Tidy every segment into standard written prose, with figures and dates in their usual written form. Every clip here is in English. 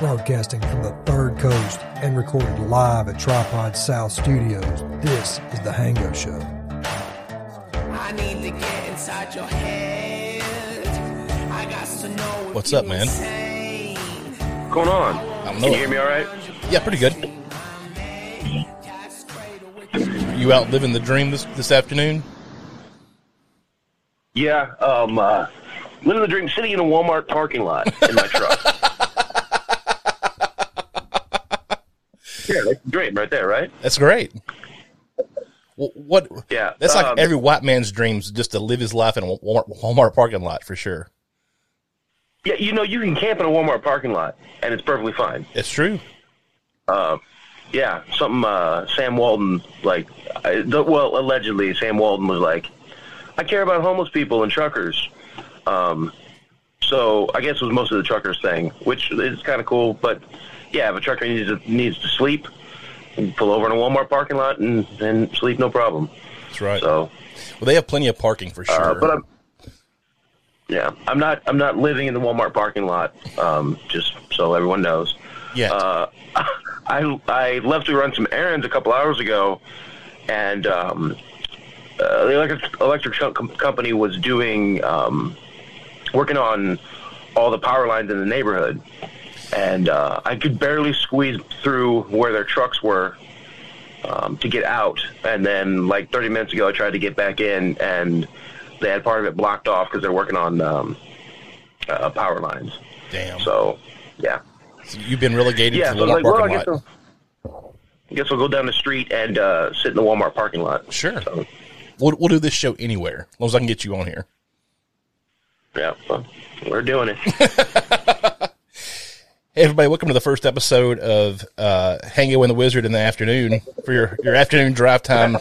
broadcasting from the Third Coast and recorded live at Tripod South Studios. This is The Hango Show. I need to get inside your head. I got to know what's up, man. What's going on? Can you hear me all right? Yeah, pretty good. You out living the dream this afternoon? Yeah, living the dream, sitting in a Walmart parking lot in my truck. Yeah, that's the dream right there, right? That's great. What? Yeah, that's like every white man's dreams, just to live his life in a Walmart parking lot for sure. Yeah, you know, you can camp in a Walmart parking lot, and it's perfectly fine. It's true. Yeah, something Sam Walton, like, allegedly Sam Walton was like, I care about homeless people and truckers. So I guess it was most of the truckers thing, which is kind of cool. But, yeah, if a trucker needs to sleep, you can pull over in a Walmart parking lot and sleep, no problem. That's right. So, well, they have plenty of parking for sure. But I'm not living in the Walmart parking lot, just so everyone knows. Yeah. I left to run some errands a couple hours ago, and the electric company was doing working on all the power lines in the neighborhood, and I could barely squeeze through where their trucks were to get out. And then, like 30 minutes ago, I tried to get back in, and they had part of it blocked off because they're working on power lines. Damn. So, yeah. So you've been relegated to the Walmart parking lot. I guess we'll go down the street and sit in the Walmart parking lot. Sure. So. We'll do this show anywhere, as long as I can get you on here. Yeah, well, we're doing it. Hey, everybody, welcome to the first episode of Hango and the Wizard in the afternoon for your afternoon drive time.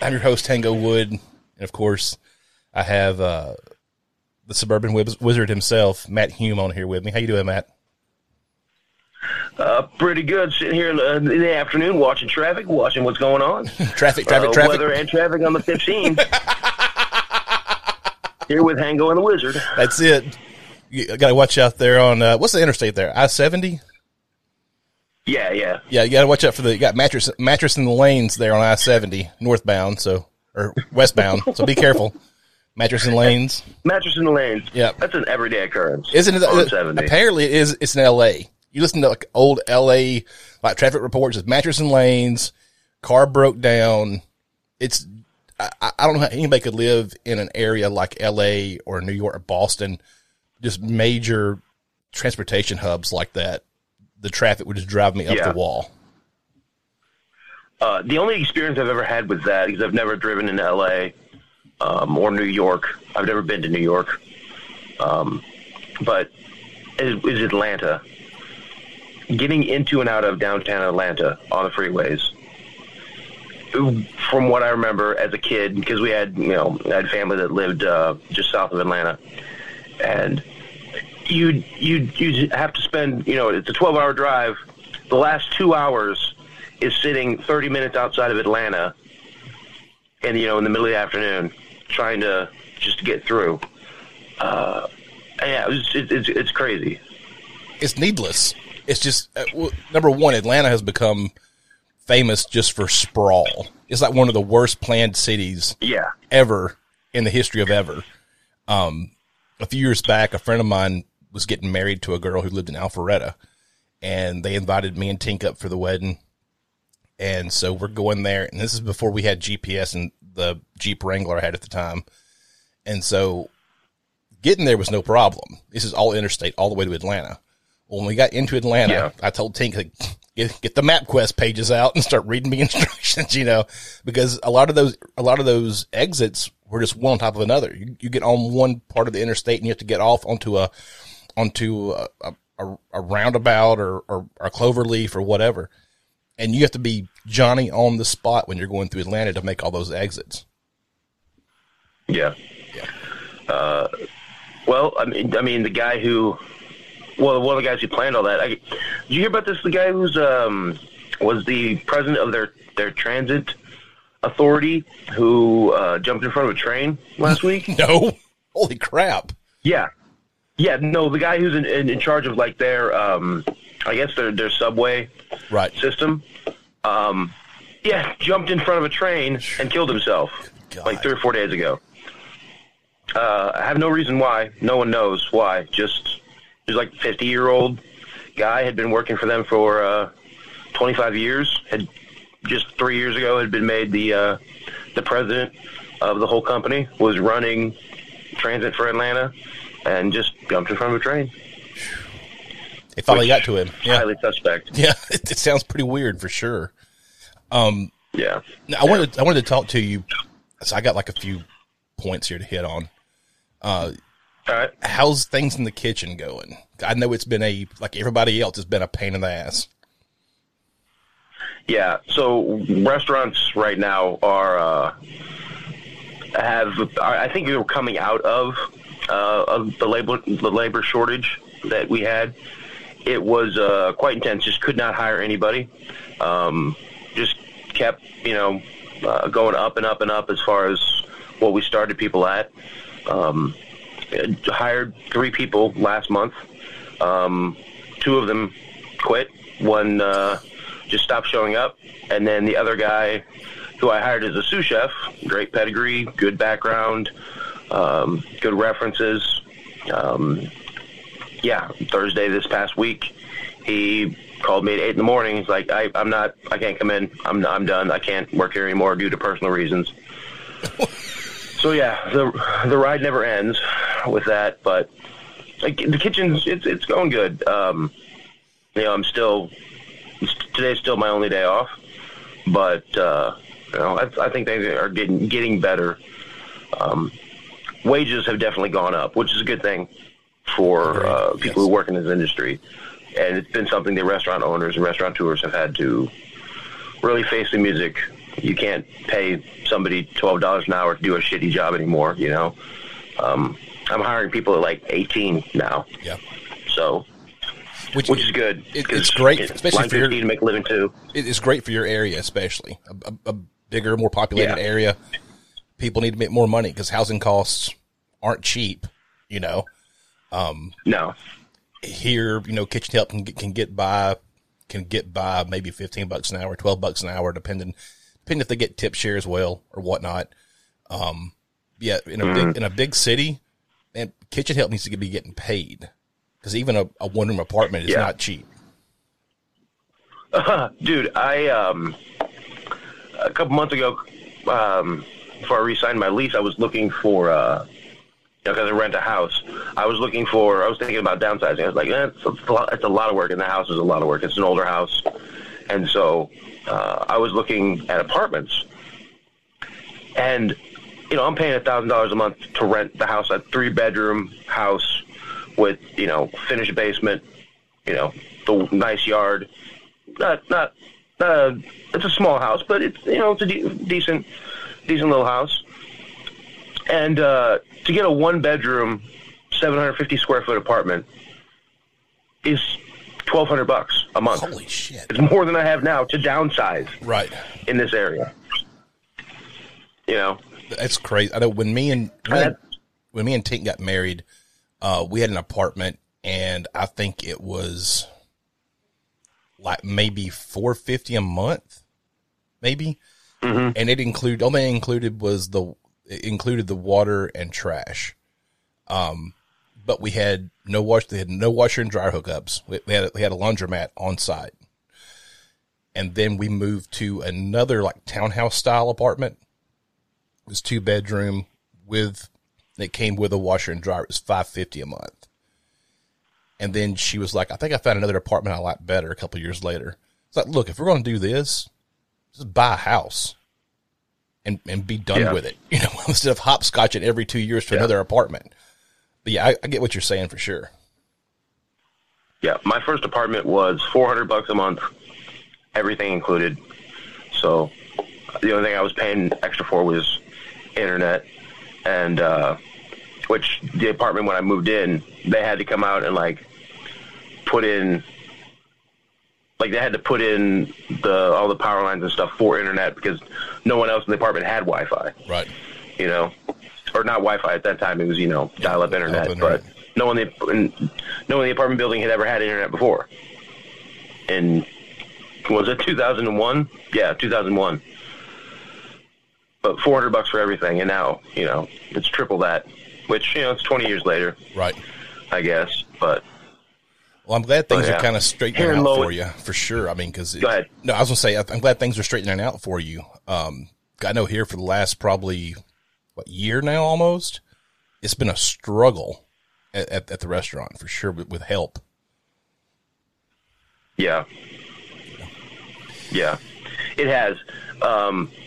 I'm your host, Hango Wood, and, of course, I have... the Suburban Wizard himself, Matt Hulme, on here with me. How you doing, Matt? Pretty good. Sitting here in the afternoon, watching traffic, watching what's going on. Traffic. Weather and traffic on the 15. Here with Hango and the Wizard. That's it. You got to watch out there on what's the interstate there? I-70. Yeah. Yeah, you got to watch out for you got mattress in the lanes there on I-70 northbound, or westbound. So be careful. Mattress in lanes. Mattress in the lanes. Yeah, that's an everyday occurrence. Isn't it? Apparently, it is. It's in L.A. You listen to like old L.A. like traffic reports. It's mattress in lanes. Car broke down. It's. I don't know how anybody could live in an area like L.A. or New York or Boston, just major transportation hubs like that. The traffic would just drive me up the wall. The only experience I've ever had with that, because I've never driven in L.A. Or New York. I've never been to New York, but it is Atlanta. Getting into and out of downtown Atlanta on the freeways, from what I remember as a kid, because I had family that lived just south of Atlanta, and you have to spend it's a 12-hour drive. The last 2 hours is sitting 30 minutes outside of Atlanta, and in the middle of the afternoon. Trying to just get through. It's crazy. It's needless. It's just number one. Atlanta has become famous just for sprawl. It's like one of the worst planned cities ever in the history of ever. A few years back, a friend of mine was getting married to a girl who lived in Alpharetta, and they invited me and Tink up for the wedding. And so we're going there, and this is before we had GPS and the Jeep Wrangler I had at the time. And so getting there was no problem. This is all interstate, all the way to Atlanta. When we got into Atlanta, I told Tink, like, get the MapQuest pages out and start reading me instructions, because a lot of those exits were just one on top of another. You get on one part of the interstate, and you have to get off onto a roundabout or a cloverleaf or whatever. And you have to be Johnny on the spot when you're going through Atlanta to make all those exits. Yeah. Well, I mean, one of the guys who planned all that. Did you hear about this? The guy who's was the president of their transit authority who jumped in front of a train last week. No, holy crap! Yeah, Yeah, no, the guy who's in charge of like their, I guess their subway system, jumped in front of a train and killed himself like 3 or 4 days ago. I have no reason why. No one knows why. Just there's like a 50-year-old guy had been working for them for 25 years. Had just 3 years ago had been made the president of the whole company. Was running transit for Atlanta and just jumped in front of a train. They finally got to him. Yeah. Highly suspect. Yeah, it sounds pretty weird for sure. I wanted to talk to you. So I got like a few points here to hit on. All right. How's things in the kitchen going? I know it's been like everybody else, has been a pain in the ass. Yeah. So restaurants right now are, I think we were coming out of the labor shortage that we had. It was quite intense. Just could not hire anybody. Just kept, going up and up and up as far as what we started people at. Hired 3 people last month. 2 of them quit. 1 just stopped showing up. And then the other guy who I hired as a sous chef, great pedigree, good background, good references. Thursday this past week, he called me at 8 a.m. He's like, I can't come in. I'm done. I can't work here anymore due to personal reasons. So yeah, the ride never ends with that, but like, the kitchen's it's going good. Today's still my only day off, but I think things are getting better. Wages have definitely gone up, which is a good thing for people who work in this industry, and it's been something that restaurant owners and restaurateurs have had to really face the music. You can't pay somebody $12 an hour to do a shitty job anymore, I'm hiring people at like 18 now. Yeah. So, which is good. It's great, especially for your need to make a living too. It's great for your area, especially a bigger, more populated area. People need to make more money because housing costs aren't cheap. No. Here, kitchen help can get by maybe $15 an hour, $12 an hour, depending if they get tip share as well or whatnot. In a big city, man, kitchen help needs to be getting paid because even a one-room apartment is not cheap. Dude, I a couple months ago, before I re-signed my lease, I was looking for because I rent a house. I was thinking about downsizing. I was like, it's a lot of work, and the house is a lot of work. It's an older house. And so I was looking at apartments, and I'm paying $1,000 a month to rent the house, a 3-bedroom house with finished basement, the nice yard. Not it's a small house, but it's it's a decent little house. And to get a 1-bedroom, 750 square foot apartment is $1,200 a month. Holy shit! It's more than I have now to downsize. Right. In this area, that's crazy. I know when me and Tink got married, we had an apartment, and I think it was like maybe $450 a month, maybe. Mm-hmm. And it included the water and trash. But we had no washer and dryer hookups. We had a laundromat on site. And then we moved to another like townhouse style apartment. It was 2-bedroom it came with a washer and dryer. It was $550 a month. And then she was like, I think I found another apartment I like better a couple years later. It's like, look, if we're going to do this, just buy a house and be done with it. Instead of hopscotching every 2 years to another apartment. But yeah, I get what you're saying for sure. Yeah, my first apartment was $400 a month, everything included. So the only thing I was paying extra for was internet, and which the apartment when I moved in, they had to come out and put in all the power lines and stuff for internet because no one else in the apartment had Wi-Fi. Right. Or not Wi-Fi at that time. It was dial-up internet. no one in the apartment building had ever had internet before. And was it 2001? Yeah, 2001. But $400 for everything, and now, you know, it's triple that, which, you know, it's 20 years later. Right. I guess, but. Well, I'm glad things are kind of straightening out for you, for sure. I mean, because. Go ahead. No, I was going to say, I'm glad things are straightening out for you. I know here for the last probably, year now almost, it's been a struggle at the restaurant, for sure, with help. Yeah. Yeah. It has.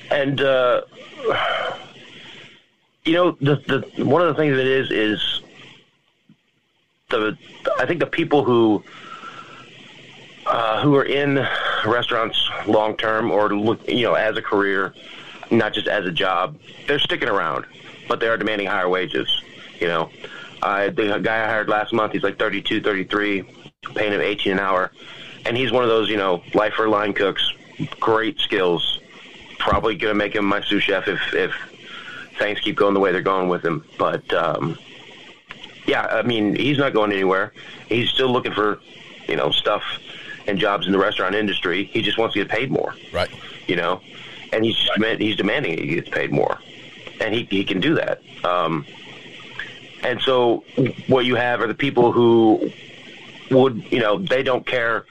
And you know, the one of the things that is I think the people who are in restaurants long term, or look, you know, as a career, not just as a job, they're sticking around, but they are demanding higher wages. You know, the guy I hired last month, he's like 32, 33, paying him $18 an hour, and he's one of those, you know, lifer line cooks, great skills. Probably going to make him my sous chef if things keep going the way they're going with him. But, yeah, I mean, he's not going anywhere. He's still looking for, you know, stuff and jobs in the restaurant industry. He just wants to get paid more. Right. You know, and he's demanding he gets paid more. And he can do that. And so what you have are the people who would, you know, they don't care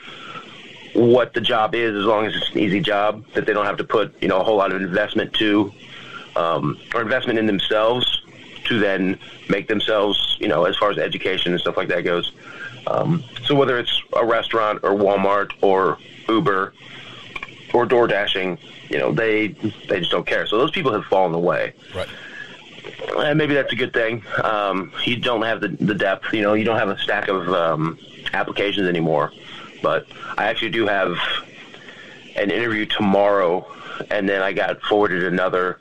what the job is, as long as it's an easy job that they don't have to put, you know, a whole lot of investment to, or investment in themselves to then make themselves, you know, as far as education and stuff like that goes. So whether it's a restaurant or Walmart or Uber or door dashing, you know, they just don't care. So those people have fallen away. Right. And maybe that's a good thing. You don't have the depth, you know, you don't have a stack of applications anymore. But I actually do have an interview tomorrow, and then I got forwarded another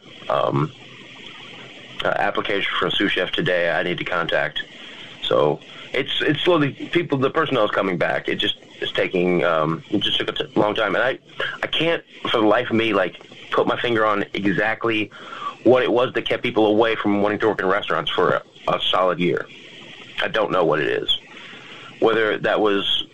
application for a sous chef today I need to contact. So it's slowly the personnel is coming back. It just is taking it just took a long time, and I can't for the life of me like put my finger on exactly what it was that kept people away from wanting to work in restaurants for a solid year. I don't know what it is. Whether that was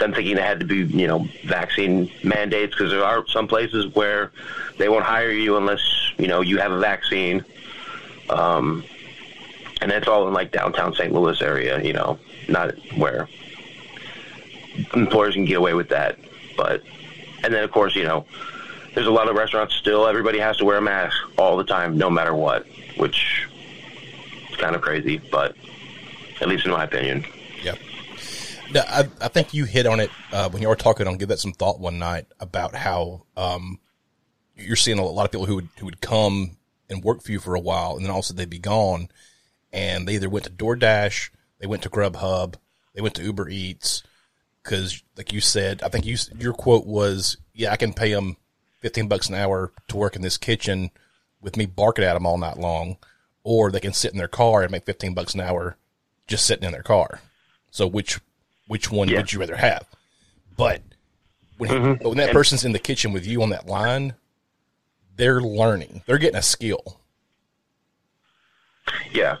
them thinking it had to be, you know, vaccine mandates, because there are some places where they won't hire you unless, you know, you have a vaccine. And that's all in, like, downtown St. Louis area, you know, not where employers can get away with that. But, and then, of course, you know, there's a lot of restaurants still, everybody has to wear a mask all the time, no matter what, which is kind of crazy, but at least in my opinion. Yep. No, I think you hit on it when you were talking on Give That Some Thought one night about how you're seeing a lot of people who would come and work for you for a while, and then also they'd be gone, and they either went to DoorDash, they went to Grubhub, they went to Uber Eats, because like you said, I think your quote was, yeah, I can pay them $15 an hour to work in this kitchen with me barking at them all night long, or they can sit in their car and make $15 an hour just sitting in their car. So which one would you rather have? But when that person's in the kitchen with you on that line, they're learning. They're getting a skill. Yeah,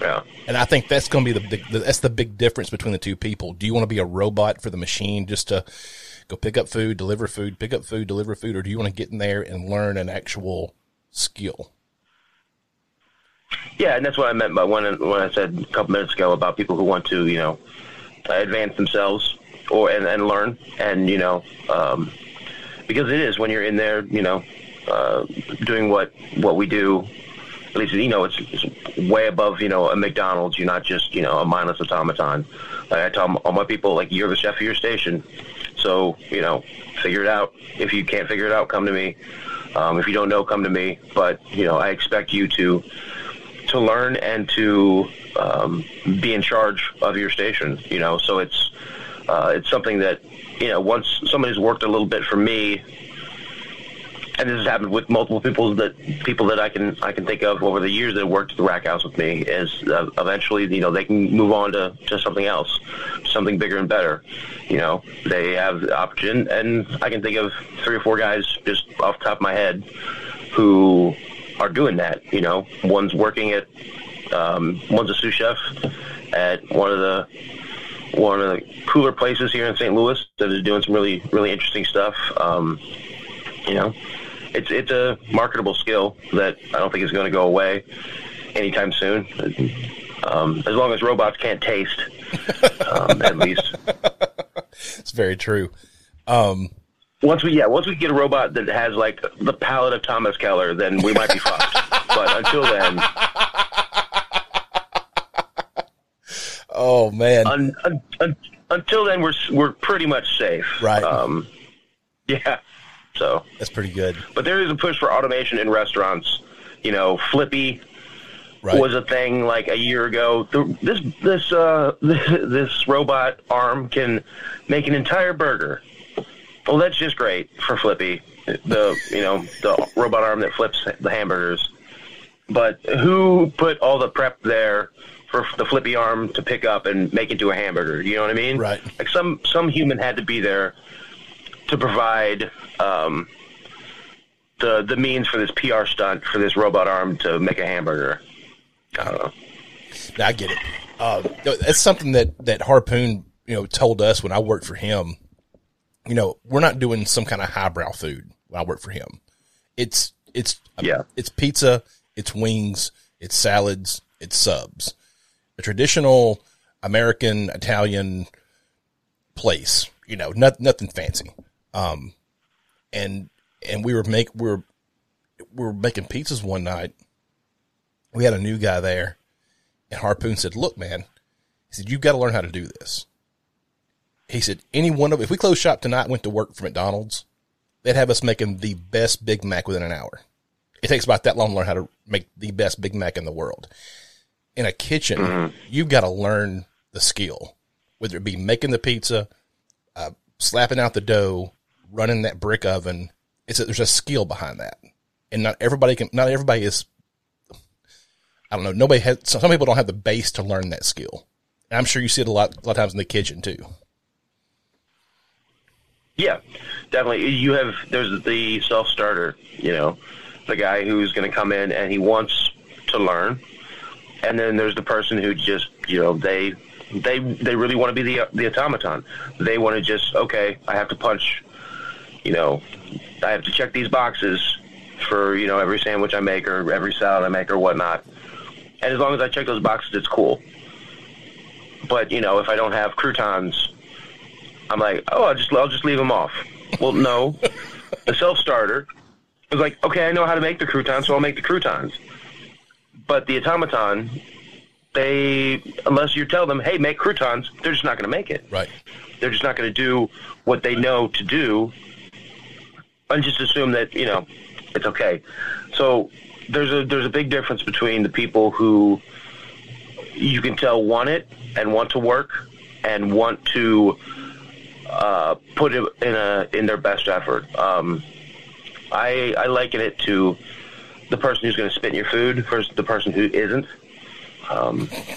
yeah. And I think that's going to be the big difference between the two people. Do you want to be a robot for the machine just to go pick up food, deliver food, pick up food, deliver food, or do you want to get in there and learn an actual skill? Yeah, and that's what I meant by when I said a couple minutes ago about people who want to, you know, advance themselves or and learn, and you know, because it is when you're in there, you know, doing what we do, at least, you know, it's way above, you know, a McDonald's. You're not just, you know, a mindless automaton. Like I tell all my people, like, you're the chef of your station, so, you know, figure it out. If you can't figure it out, come to me. If you don't know, come to me. But, you know, I expect you to learn and to be in charge of your station, you know. So it's something that, you know, once somebody's worked a little bit for me, and this has happened with multiple people that I can think of over the years that worked at the Rackhouse with me, is eventually, you know, they can move on to something else, something bigger and better. You know, they have the option, and I can think of 3 or 4 guys just off the top of my head who are doing that. You know, one's working at One's a sous chef at one of the cooler places here in St. Louis that is doing some really, really interesting stuff. You know, it's a marketable skill that I don't think is going to go away anytime soon. As long as robots can't taste, at least. It's very true. Once we get a robot that has like the palate of Thomas Keller, then we might be fucked. But until then, oh man, until then we're pretty much safe, right? Yeah, so that's pretty good. But there is a push for automation in restaurants. You know, Flippy. Right. Was a thing like a year ago. This robot arm can make an entire burger. Well, that's just great for Flippy, the robot arm that flips the hamburgers. But who put all the prep there for the Flippy arm to pick up and make into a hamburger? You know what I mean? Right. Like some human had to be there to provide the means for this PR stunt for this robot arm to make a hamburger. I don't know. No, I get it. That's something that Harpoon, told us when I worked for him. You know, we're not doing some kind of highbrow food when I work for him. It's pizza, it's wings, it's salads, it's subs. A traditional American Italian place. You know, nothing fancy. And we were making pizzas one night. We had a new guy there, and Harpoon said, "Look, man," he said, "you've got to learn how to do this." He said, if we closed shop tonight and went to work for McDonald's, they'd have us making the best Big Mac within an hour. It takes about that long to learn how to make the best Big Mac in the world. In a kitchen, mm-hmm. You've got to learn the skill, whether it be making the pizza, slapping out the dough, running that brick oven. There's a skill behind that, and not everybody is. I don't know. Some people don't have the base to learn that skill. And I'm sure you see it a lot of times in the kitchen too. Yeah, definitely. There's the self-starter, the guy who's going to come in and he wants to learn. And then there's the person who just, they really want to be the automaton. They want to just, okay, I have to punch, I have to check these boxes for, every sandwich I make or every salad I make or whatnot. And as long as I check those boxes, it's cool. But, if I don't have croutons, I'm like, oh, I'll just leave them off. Well, no. The self-starter was like, okay, I know how to make the croutons, so I'll make the croutons. But the automaton, unless you tell them, hey, make croutons, they're just not going to make it. Right. They're just not going to do what they know to do and just assume that, it's okay. So there's a big difference between the people who you can tell want it and want to work and want to put it in their best effort. I liken it to the person who's going to spit in your food versus the person who isn't. The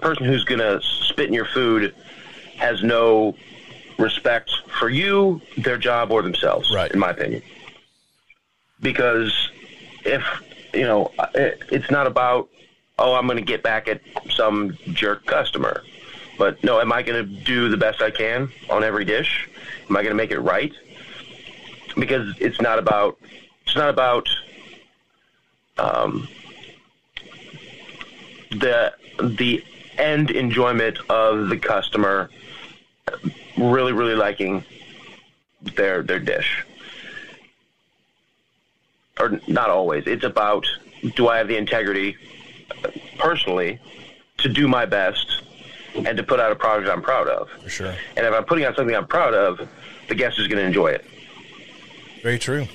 person who's going to spit in your food has no respect for you, their job, or themselves, right. In my opinion. Because it's not about, oh, I'm going to get back at some jerk customer. But no, am I going to do the best I can on every dish? Am I going to make it right? Because it's not about the end enjoyment of the customer really, really liking their dish. Or not always. It's about, do I have the integrity personally to do my best and to put out a product I'm proud of? For sure. And if I'm putting out something I'm proud of, the guest is going to enjoy it. Very true.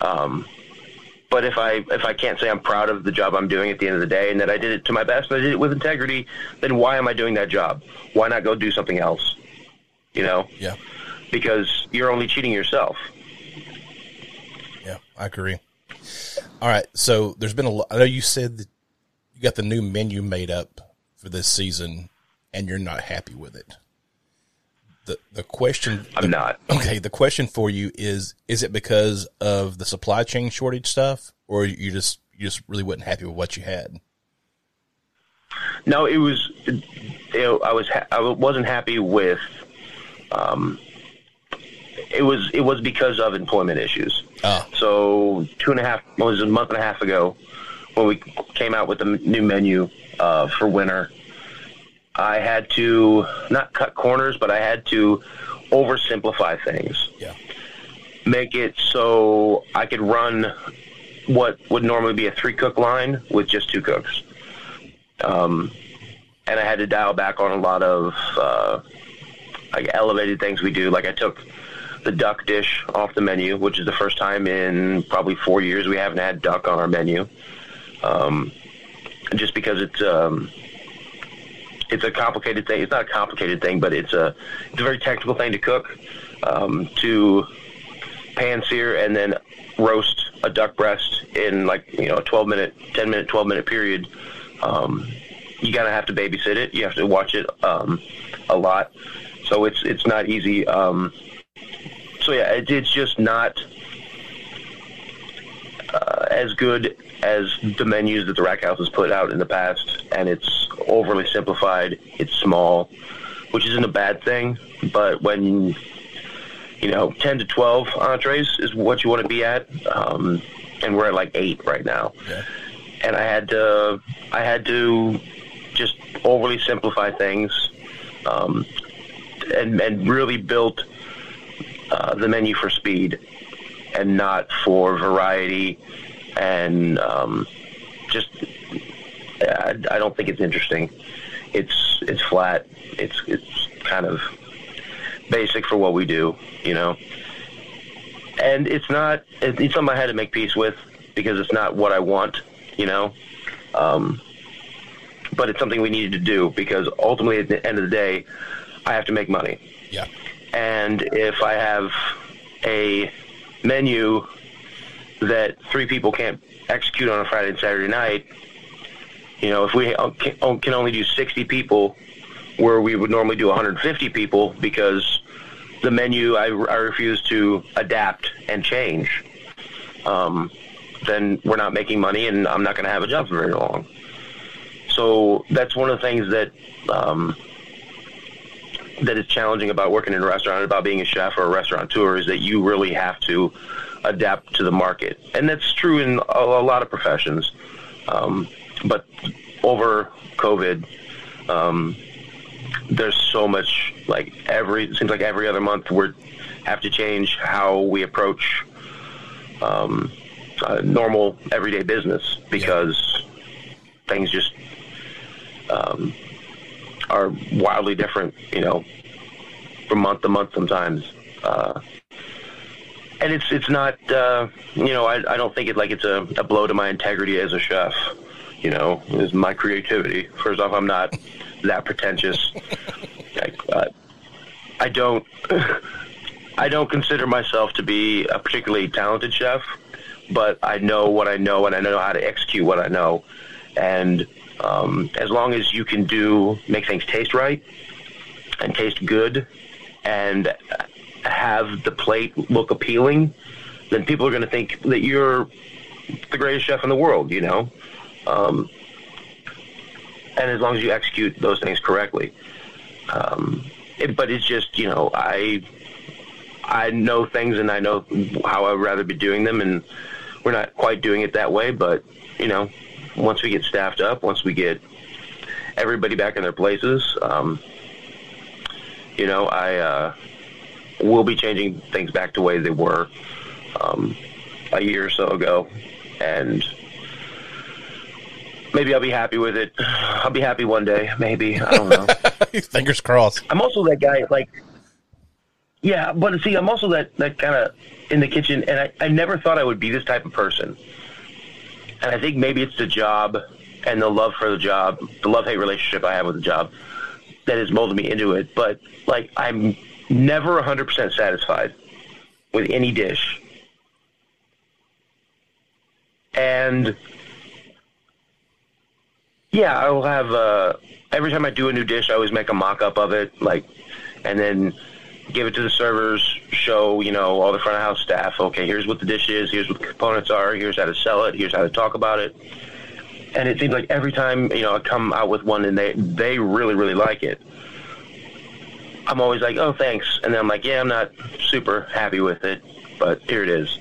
But if I can't say I'm proud of the job I'm doing at the end of the day and that I did it to my best and I did it with integrity, then why am I doing that job? Why not go do something else? Yeah. Because you're only cheating yourself. Yeah, I agree. All right, so there's been I know you said that you got the new menu made up for this season, and you're not happy with it. I'm not. Okay, the question for you is it because of the supply chain shortage stuff, or you just you just really wasn't happy with what you had? No, it was, I wasn't happy with, it was because of employment issues. Oh. So it was a month and a half ago when we came out with the new menu for winter. I had to not cut corners, but I had to oversimplify things. Yeah. Make it so I could run what would normally be a 3-cook line with just 2 cooks. And I had to dial back on a lot of like elevated things we do. Like I took the duck dish off the menu, which is the first time in probably 4 years we haven't had duck on our menu. Just because it's a complicated thing. It's not a complicated thing, but it's a very technical thing to cook, to pan sear and then roast a duck breast in like, you know, a 12-minute period. You gotta have to babysit it. You have to watch it, a lot. So it's not easy. So yeah, it's just not, as good as the menus that the Rackhouse has put out in the past, and it's overly simplified. It's small, which isn't a bad thing, but when, you know, 10 to 12 entrees is what you want to be at, and we're at like 8 right now. Okay. And I had to just overly simplify things, and really built the menu for speed and not for variety, and I don't think it's interesting. It's flat. It's kind of basic for what we do, you know. And it's something I had to make peace with because it's not what I want, you know. But it's something we needed to do because ultimately at the end of the day, I have to make money. Yeah. And if I have a menu that 3 people can't execute on a Friday and Saturday night, you know, if we can only do 60 people where we would normally do 150 people because the menu I refuse to adapt and change, then we're not making money and I'm not going to have a job for very long. So that's one of the things that that is challenging about working in a restaurant, about being a chef or a restaurateur, is that you really have to adapt to the market. And that's true in a lot of professions. But over COVID, there's so much, like it seems like every other month we have to change how we approach normal everyday business because things just are wildly different, you know, from month to month sometimes. And it's not, you know, I don't think it's a blow to my integrity as a chef. You know, is my creativity. First off, I'm not that pretentious. I don't consider myself to be a particularly talented chef, but I know what I know, and I know how to execute what I know. And as long as you can make things taste right and taste good and have the plate look appealing, then people are going to think that you're the greatest chef in the world, you know? And as long as you execute those things correctly, but it's just, you know, I know things and I know how I'd rather be doing them, and we're not quite doing it that way. But you know, once we get staffed up, once we get everybody back in their places, you know, I will be changing things back to the way they were a year or so ago, and maybe I'll be happy with it. I'll be happy one day. Maybe. I don't know. Fingers crossed. I'm also that guy, like, yeah, but see, I'm also that kind of in the kitchen, and I never thought I would be this type of person. And I think maybe it's the job and the love for the job, the love-hate relationship I have with the job that has molded me into it. But, like, I'm never 100% satisfied with any dish. And yeah, I will have, every time I do a new dish, I always make a mock-up of it, like, and then give it to the servers, show, you know, all the front of house staff, okay, here's what the dish is, here's what the components are, here's how to sell it, here's how to talk about it. And it seems like every time, you know, I come out with one and they really, really like it, I'm always like, oh, thanks. And then I'm like, yeah, I'm not super happy with it, but here it is.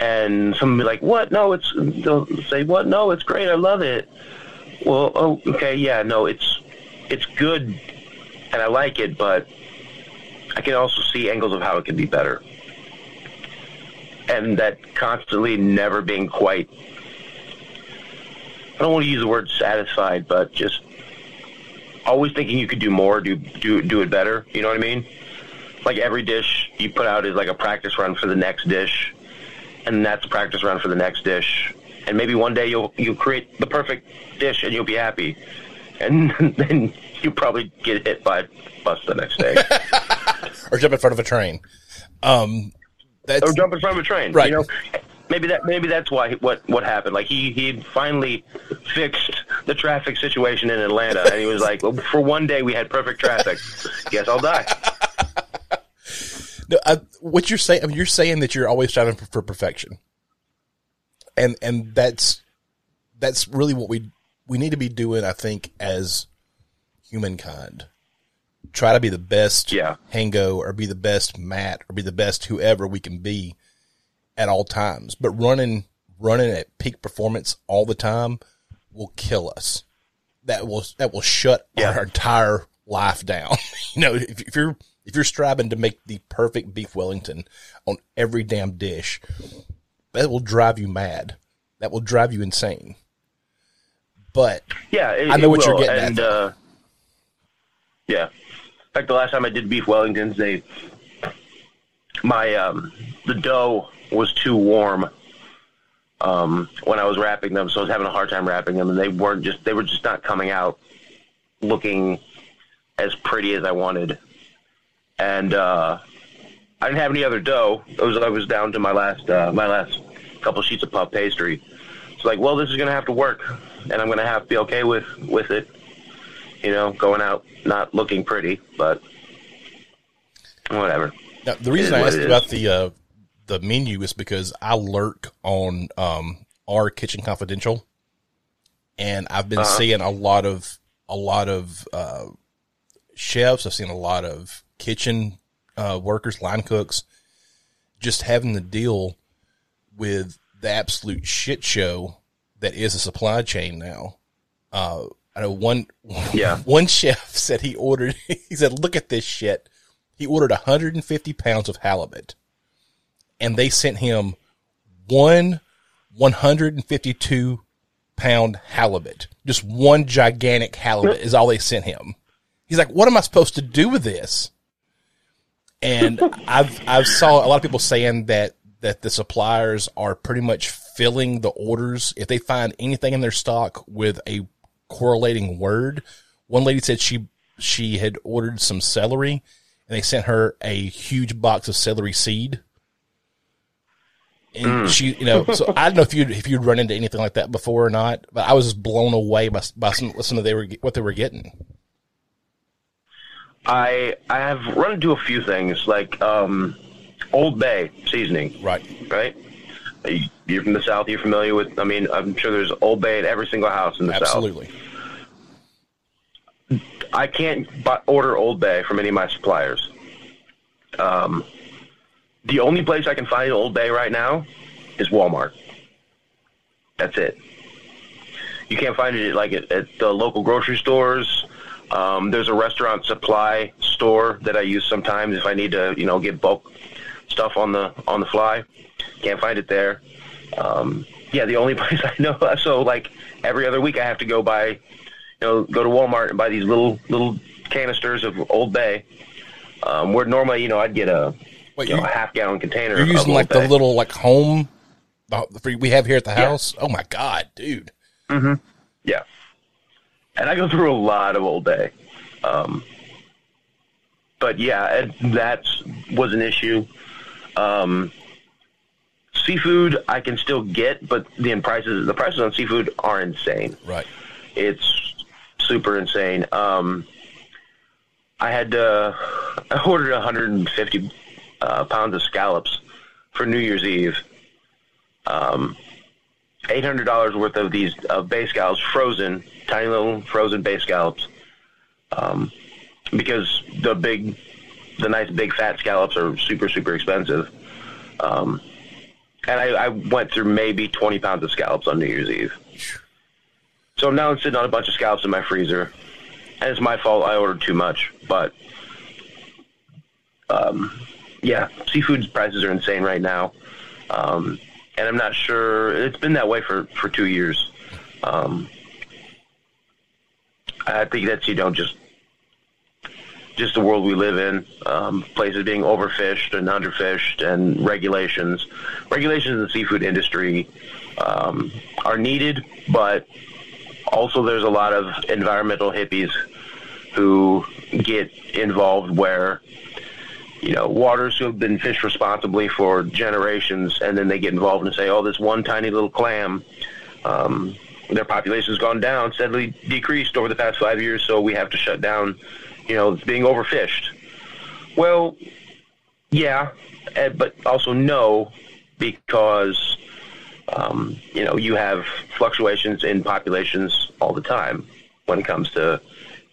And someone will be like, what? No, it's, they'll say, what? No, it's great. I love it. Well, oh, okay. Yeah, no, it's good and I like it, but I can also see angles of how it can be better. And that constantly never being quite, I don't want to use the word satisfied, but just always thinking you could do more, do it better. You know what I mean? Like every dish you put out is like a practice run for the next dish, and that's a practice run for the next dish. And maybe one day you'll create the perfect dish and you'll be happy. And then you probably get hit by a bus the next day. Or jump in front of a train. Or jump in front of a train. Right. You know? Maybe that's why what happened. Like he finally fixed the traffic situation in Atlanta, and he was like, well, "For one day we had perfect traffic. Guess I'll die." No, what you're saying? I mean, you're saying that you're always striving for perfection, and that's really what we need to be doing. I think as humankind, try to be the best Hango, or be the best Matt, or be the best whoever we can be at all times, but running at peak performance all the time will kill us. That will shut our entire life down. You know, if you're striving to make the perfect beef Wellington on every damn dish, that will drive you mad. That will drive you insane. But I know what you're getting at. In fact, the last time I did beef Wellingtons, the dough was too warm when I was wrapping them, so I was having a hard time wrapping them, and they were just not coming out looking as pretty as I wanted. And I didn't have any other dough. I was down to my last couple sheets of puff pastry. It's like, well, this is going to have to work, and I'm going to have to be okay with it, you know, going out not looking pretty, but whatever. Now, the reason I asked about the menu is because I lurk on our Kitchen Confidential, and I've been seeing a lot of chefs. I've seen a lot of kitchen workers, line cooks, just having to deal with the absolute shit show that is a supply chain now. I know one chef said he said, "Look at this shit." He ordered 150 pounds of halibut, and they sent him one 152-pound halibut. Just one gigantic halibut is all they sent him. He's like, "What am I supposed to do with this?" And I've saw a lot of people saying that the suppliers are pretty much filling the orders. If they find anything in their stock with a correlating word, one lady said she had ordered some celery, and they sent her a huge box of celery seed. And she, you know, so I don't know if you'd run into anything like that before or not, but I was just blown away by what they were getting. I have run into a few things, like Old Bay Seasoning. Right? You're from the South, you're familiar with, I mean, I'm sure there's Old Bay at every single house in the South. Absolutely. I can't order Old Bay from any of my suppliers. The only place I can find Old Bay right now is Walmart. That's it. You can't find it at the local grocery stores. There's a restaurant supply store that I use sometimes if I need to, you know, get bulk stuff on the fly. Can't find it there. The only place I know. So like every other week I have to go buy. You know, go to Walmart and buy these little canisters of Old Bay, where normally, you know, I'd get a half-gallon container. You're using the little home we have here at the house? Oh, my God, dude. Mm-hmm. Yeah. And I go through a lot of Old Bay. But, yeah, that was an issue. Seafood I can still get, but the prices on seafood are insane. Right. It's super insane. I had I ordered 150 pounds of scallops for New Year's Eve. $800 worth of these bay scallops, frozen, tiny little frozen bay scallops, because the nice big fat scallops are super, super expensive. And I went through maybe 20 pounds of scallops on New Year's Eve. So now I'm sitting on a bunch of scallops in my freezer, and it's my fault. I ordered too much, but yeah, seafood prices are insane right now. And I'm not sure, it's been that way for 2 years. I think that's, you know, just the world we live in, places being overfished and underfished, and regulations in the seafood industry are needed, but also there's a lot of environmental hippies who get involved where, you know, waters who have been fished responsibly for generations, and then they get involved and say, oh, this one tiny little clam, their population has gone down, steadily decreased over the past 5 years, so we have to shut down, you know, it's being overfished. Well, yeah, but also no, because, you know, you have fluctuations in populations all the time when it comes to,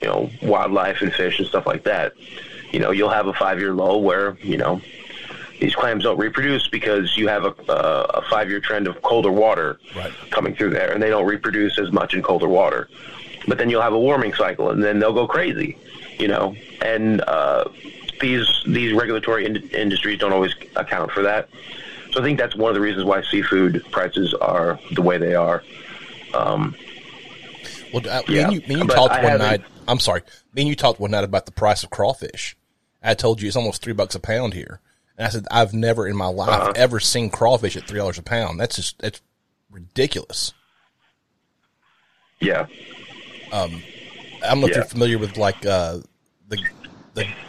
you know, wildlife and fish and stuff like that. You know, you'll have a 5-year lull where, you know, these clams don't reproduce because you have a 5-year trend of colder water coming through there, and they don't reproduce as much in colder water. But then you'll have a warming cycle, and then they'll go crazy, you know. And these regulatory industries don't always account for that. So I think that's one of the reasons why seafood prices are the way they are. Well, me and you talked one night about the price of crawfish. I told you it's almost $3 a pound here, and I said I've never in my life ever seen crawfish at $3 a pound. That's ridiculous. Yeah. I'm not too familiar with, like, the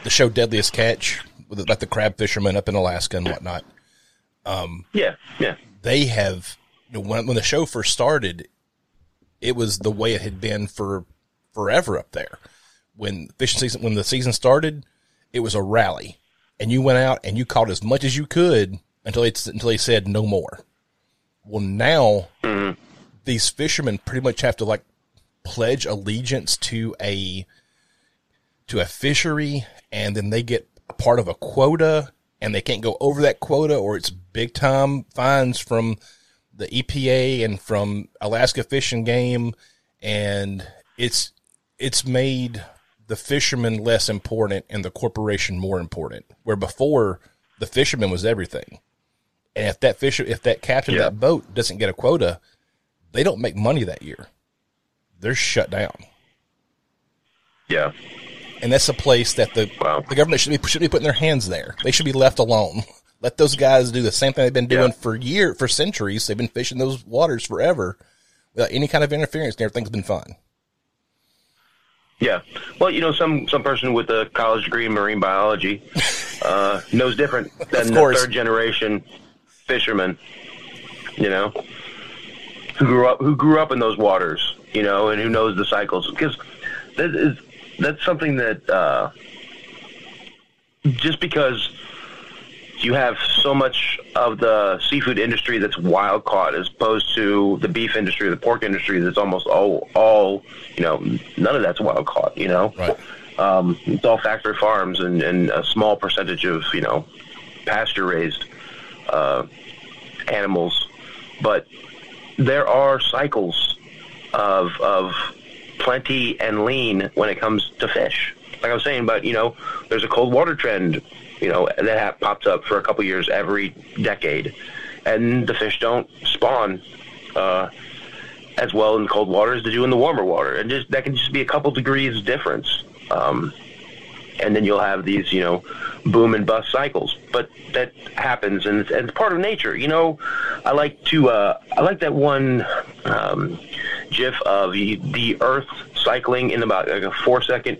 show Deadliest Catch, with, like, the crab fishermen up in Alaska and whatnot. They have, you know, when the show first started, it was the way it had been for forever up there. When fishing season, when the season started, it was a rally, and you went out and you caught as much as you could until they said no more. Well, now these fishermen pretty much have to, like, pledge allegiance to a fishery, and then they get a part of a quota, and they can't go over that quota, or it's big time fines from the EPA and from Alaska Fish and Game, and it's made the fishermen less important and the corporation more important. Where before, the fisherman was everything, and if that captain of that boat doesn't get a quota, they don't make money that year. They're shut down. Yeah. And that's a place that the government should be putting their hands there. They should be left alone. Let those guys do the same thing they've been doing for centuries. They've been fishing those waters forever without any kind of interference, and everything's been fine. Yeah. Well, you know, some person with a college degree in marine biology knows different than the third-generation fisherman, you know, who grew up in those waters, you know, and who knows the cycles. Because that's something that just because you have so much of the seafood industry that's wild caught, as opposed to the beef industry, the pork industry, that's almost all, you know, none of that's wild caught, you know. Right. It's all factory farms and a small percentage of, you know, pasture-raised animals. But there are cycles of plenty and lean when it comes to fish. Like I was saying, but, you know, there's a cold water trend, you know, that pops up for a couple years every decade, and the fish don't spawn as well in cold water as they do in the warmer water, and just that can just be a couple degrees difference, and then you'll have these, you know, boom and bust cycles. But that happens, and it's part of nature. You know, I like that one gif of the Earth cycling in about, like, a 4-second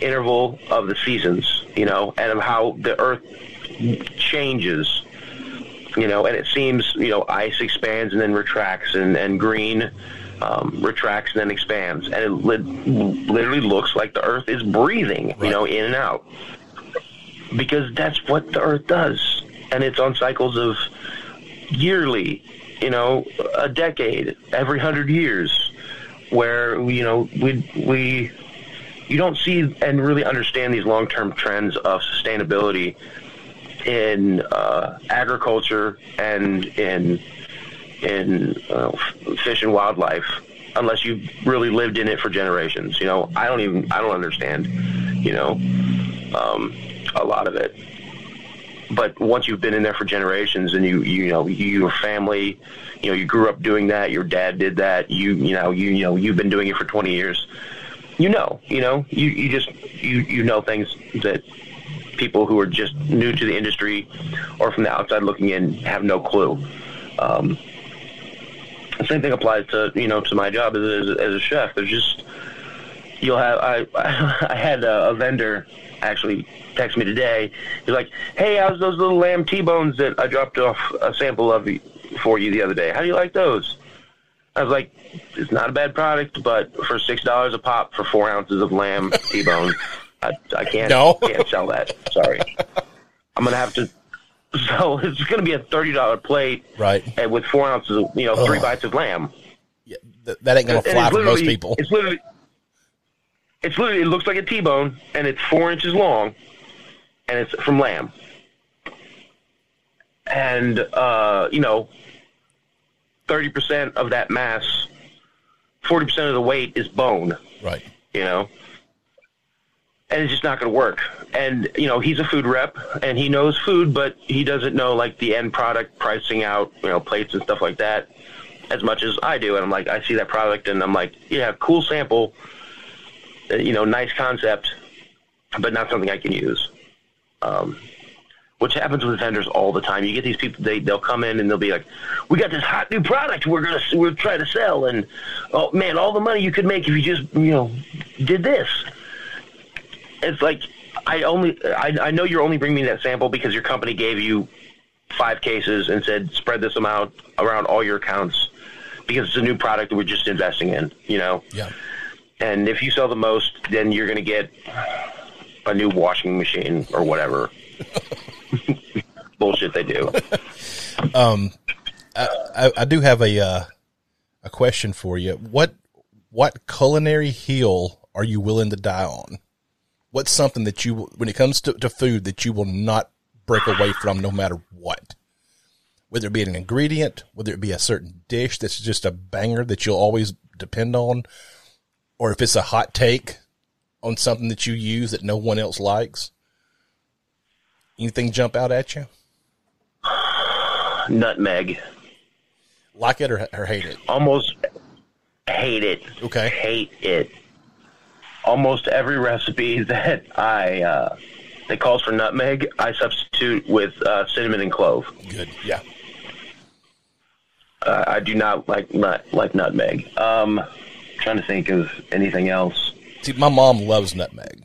interval of the seasons, you know, and of how the Earth changes, you know, and it seems, you know, ice expands and then retracts, and green retracts and then expands, and it literally looks like the Earth is breathing, right, you know, in and out, because that's what the Earth does, and it's on cycles of yearly, you know, a decade, every 100 years, where, you know, you don't see and really understand these long-term trends of sustainability in agriculture and in fish and wildlife, unless you've really lived in it for generations. You know, I don't understand, you know, a lot of it. But once you've been in there for generations, and your family, you know, you grew up doing that. Your dad did that. You know, you've been doing it for 20 years. You know things that people who are just new to the industry or from the outside looking in have no clue. The same thing applies to, you know, to my job as a chef. There's just, I had a vendor actually text me today. He's like, "Hey, how's those little lamb T-bones that I dropped off a sample of for you the other day? How do you like those?" I was like, "It's not a bad product, but for $6 a pop for 4 ounces of lamb T-bone, I can't sell that. Sorry, I'm gonna have to." So it's going to be a $30 plate, right? And with 4 ounces of, you know, three bites of lamb. Yeah, that ain't going to fly for most people. It looks like a T-bone, and it's 4 inches long, and it's from lamb. And, you know, 30% of that mass, 40% of the weight is bone. Right. You know? And it's just not going to work. And, you know, he's a food rep, and he knows food, but he doesn't know, like, the end product, pricing out, you know, plates and stuff like that as much as I do. And I'm like, I see that product, and I'm like, yeah, cool sample, you know, nice concept, but not something I can use, which happens with vendors all the time. You get these people, they'll come in, and they'll be like, "We got this hot new product we're trying to sell, and, oh, man, all the money you could make if you just, you know, did this." It's like, I know you're only bringing me that sample because your company gave you 5 cases and said, spread this amount around all your accounts because it's a new product that we're just investing in, you know? Yeah. And if you sell the most, then you're going to get a new washing machine or whatever bullshit they do. I do have a question for you. What culinary hill are you willing to die on? What's something that you, when it comes to food, that you will not break away from no matter what? Whether it be an ingredient, whether it be a certain dish that's just a banger that you'll always depend on, or if it's a hot take on something that you use that no one else likes. Anything jump out at you? Nutmeg. Like it or hate it? Almost hate it. Okay. Hate it. Almost every recipe that that calls for nutmeg, I substitute with cinnamon and clove. Good, yeah. I do not like nutmeg. Trying to think of anything else. See, my mom loves nutmeg.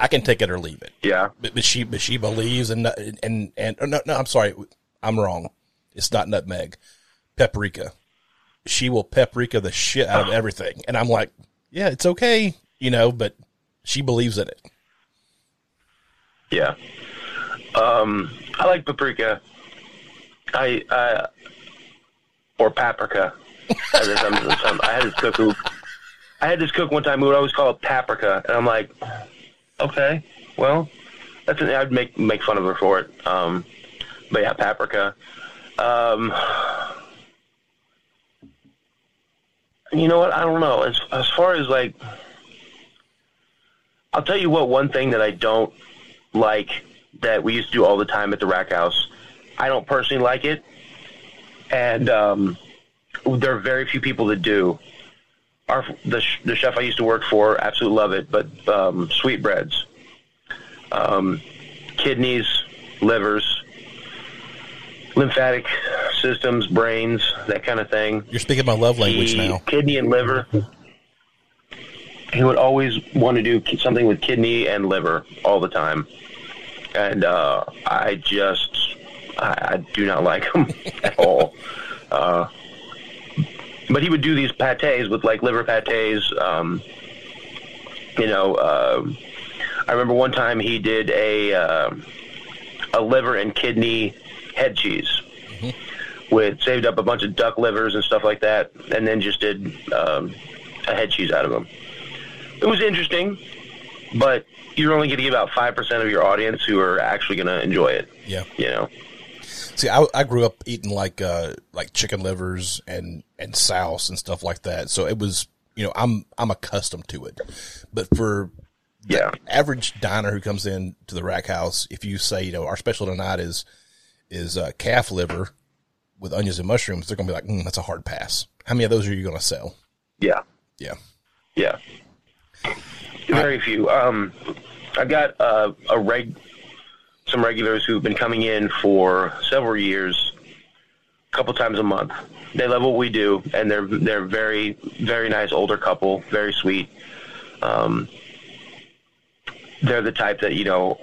I can take it or leave it. Yeah, but she believes in no, I'm sorry, I'm wrong. It's not nutmeg. Paprika. She will paprika the shit out of everything, and I'm like, yeah, it's okay. You know, but she believes in it. Yeah. I like paprika. Or paprika. I had this cook one time who would always call it paprika, and I'm like, okay, well, I'd make fun of her for it. But yeah, paprika. You know what? I don't know. As far as like, I'll tell you what, one thing that I don't like that we used to do all the time at the Rackhouse, I don't personally like it, and there are very few people that do. The chef I used to work for, absolutely love it, but sweetbreads, kidneys, livers, lymphatic systems, brains, that kind of thing. You're speaking my love language now. Kidney and liver. He would always want to do something with kidney and liver all the time. And I do not like them at all. But he would do these patés with, like, liver patés. I remember one time he did a liver and kidney head cheese. Mm-hmm. Saved up a bunch of duck livers and stuff like that, and then just did a head cheese out of them. It was interesting, but you're only going to get about 5% of your audience who are actually going to enjoy it. Yeah, you know. See, I grew up eating like chicken livers and souse and stuff like that. So it was, you know, I'm accustomed to it. But for the average diner who comes in to the Rack House, if you say, you know, our special tonight is calf liver with onions and mushrooms, they're going to be like, that's a hard pass. How many of those are you going to sell? Yeah. Yeah. Yeah. Very few. I've got some regulars who've been coming in for several years, a couple times a month. They love what we do, and they're very, very nice older couple, very sweet. They're the type that, you know,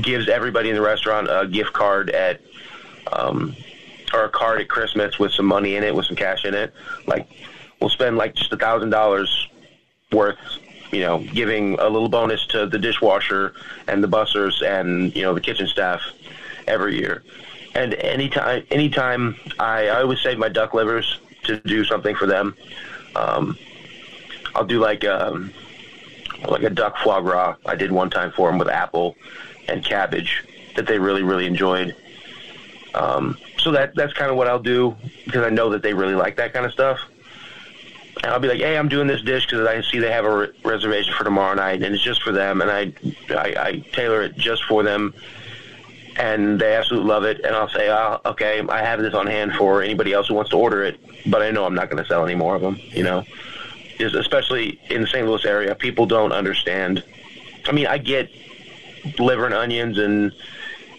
gives everybody in the restaurant a gift card at or a card at Christmas with some money in it, with some cash in it. Like, we'll spend like just $1,000 worth, you know, giving a little bonus to the dishwasher and the bussers and, you know, the kitchen staff every year. And anytime I always save my duck livers to do something for them. I'll do like a duck foie gras. I did one time for them with apple and cabbage that they really, really enjoyed. So that's kind of what I'll do, because I know that they really like that kind of stuff. And I'll be like, hey, I'm doing this dish because I see they have a reservation for tomorrow night, and it's just for them. And I tailor it just for them, and they absolutely love it. And I'll say, okay, I have this on hand for anybody else who wants to order it, but I know I'm not going to sell any more of them, you know, especially in the St. Louis area. People don't understand. I mean, I get liver and onions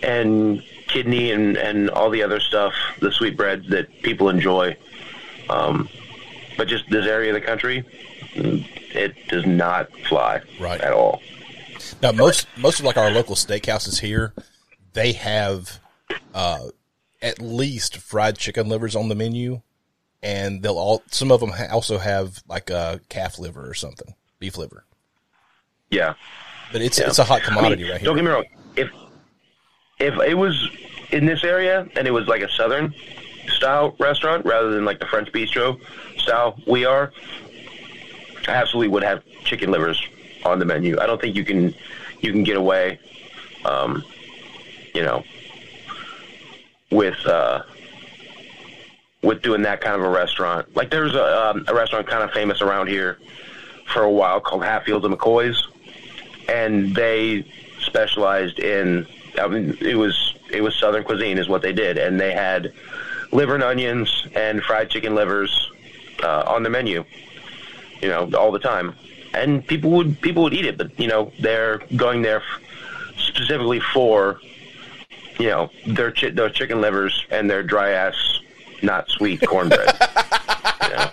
and kidney and all the other stuff, the sweetbreads that people enjoy. But just this area of the country, it does not fly at all. Now, most of like our local steakhouses here, they have at least fried chicken livers on the menu, and they'll some of them also have like a calf liver or something, beef liver. Yeah, but it's a hot commodity. I mean, right here. Don't get me wrong. If it was in this area and it was like a southern style restaurant rather than like the French bistro style we are, I absolutely would have chicken livers on the menu. I don't think you can get away, with doing that kind of a restaurant. Like, there's a restaurant kind of famous around here for a while called Hatfield and McCoy's, and they specialized in, I mean, it was Southern cuisine is what they did, and they had liver and onions and fried chicken livers on the menu, you know, all the time, and people would eat it. But, you know, they're going there specifically for, you know, their chicken livers and their dry ass, not sweet cornbread. You know?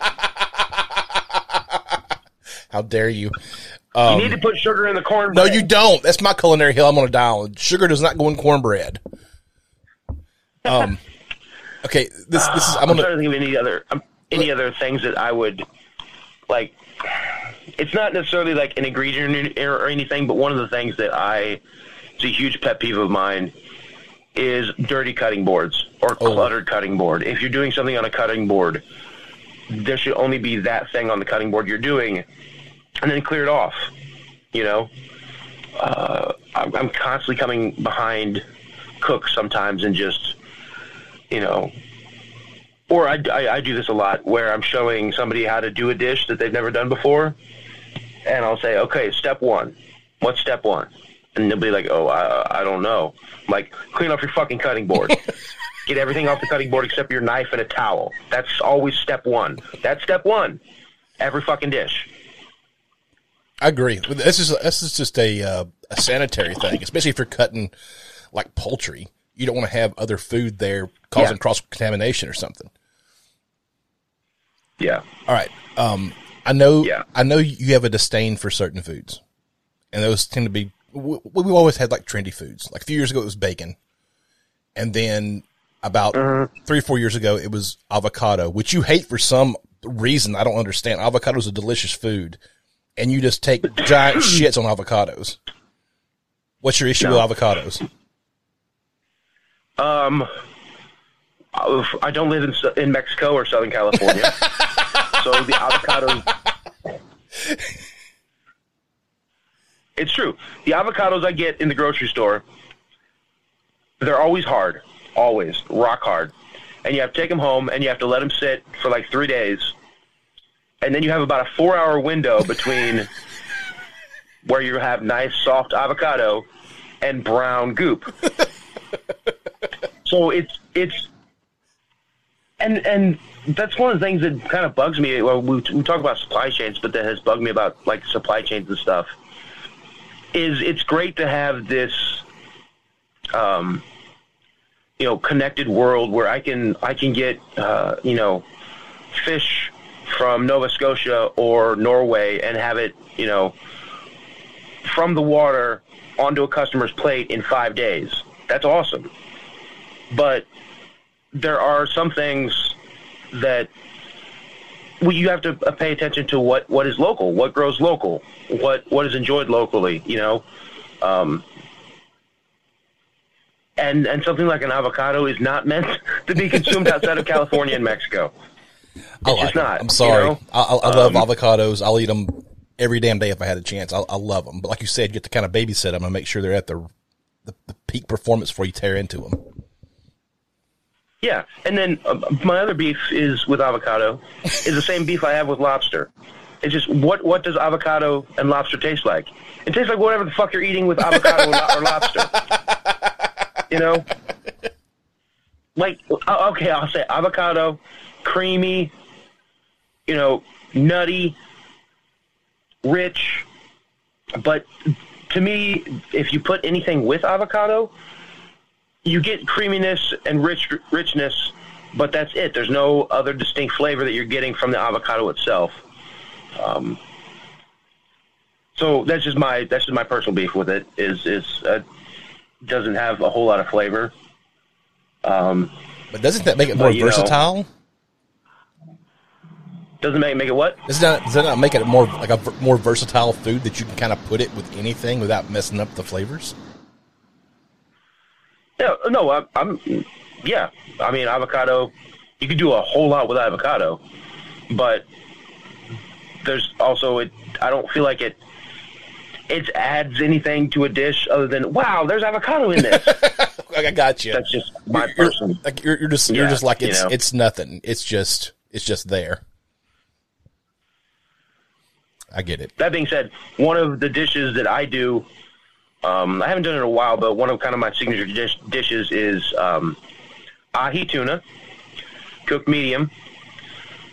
How dare you! You need to put sugar in the cornbread. No, you don't. That's my culinary hill. I'm on a dial. Sugar does not go in cornbread. Okay, this is. I'm trying to think of any other things that I would like. It's not necessarily like an ingredient or anything, but one of the things that it's a huge pet peeve of mine is dirty cutting boards or cluttered cutting board. If you're doing something on a cutting board, there should only be that thing on the cutting board you're doing, and then clear it off. You know, I'm constantly coming behind cooks sometimes and just. You know, or I do this a lot where I'm showing somebody how to do a dish that they've never done before, and I'll say, okay, step one. What's step one? And they'll be like, oh, I don't know. I'm like, clean off your fucking cutting board. Get everything off the cutting board except your knife and a towel. That's always step one. That's step one. Every fucking dish. I agree. This is just a sanitary thing, especially if you're cutting like poultry. You don't want to have other food there causing cross-contamination or something. Yeah. All right. I know you have a disdain for certain foods, and those tend to be – we always had, like, trendy foods. Like, a few years ago, it was bacon. And then about 3 or 4 years ago, it was avocado, which you hate for some reason I don't understand. Avocados are delicious food, and you just take giant shits on avocados. What's your issue with avocados? I don't live in Mexico or Southern California, so the avocados. It's true. The avocados I get in the grocery store, they're always hard, always rock hard, and you have to take them home and you have to let them sit for like 3 days, and then you have about a 4-hour window between where you have nice soft avocado and brown goop. So it's and that's one of the things that kind of bugs me. Well, we talk about supply chains, but that has bugged me about like supply chains and stuff. Is it's great to have this, connected world where I can get fish from Nova Scotia or Norway and have it from the water onto a customer's plate in 5 days. That's awesome. But there are some things that you have to pay attention to what is local, what grows local, what is enjoyed locally, and something like an avocado is not meant to be consumed outside of California and Mexico. It's not. I'm sorry. I love avocados. I'll eat them every damn day if I had a chance. I love them. But like you said, you have to kind of babysit them and make sure they're at the peak performance before you tear into them. Yeah, and then my other beef is with avocado is the same beef I have with lobster. It's just what does avocado and lobster taste like? It tastes like whatever the fuck you're eating with avocado or lobster. I'll say avocado, creamy, nutty, rich. But to me, if you put anything with avocado, you get creaminess and richness, but that's it. There's no other distinct flavor that you're getting from the avocado itself. So that's just my personal beef with it. Is doesn't have a whole lot of flavor. But doesn't that make it more versatile? Doesn't make it what? Does that not make it more like a more versatile food that you can kind of put it with anything without messing up the flavors? No, avocado, you can do a whole lot with avocado, but there's also, I don't feel like it adds anything to a dish other than, wow, there's avocado in this. I got you. That's just my person. It's nothing. It's just there. I get it. That being said, one of the dishes that I do, I haven't done it in a while, but one of kind of my signature dishes is ahi tuna, cooked medium,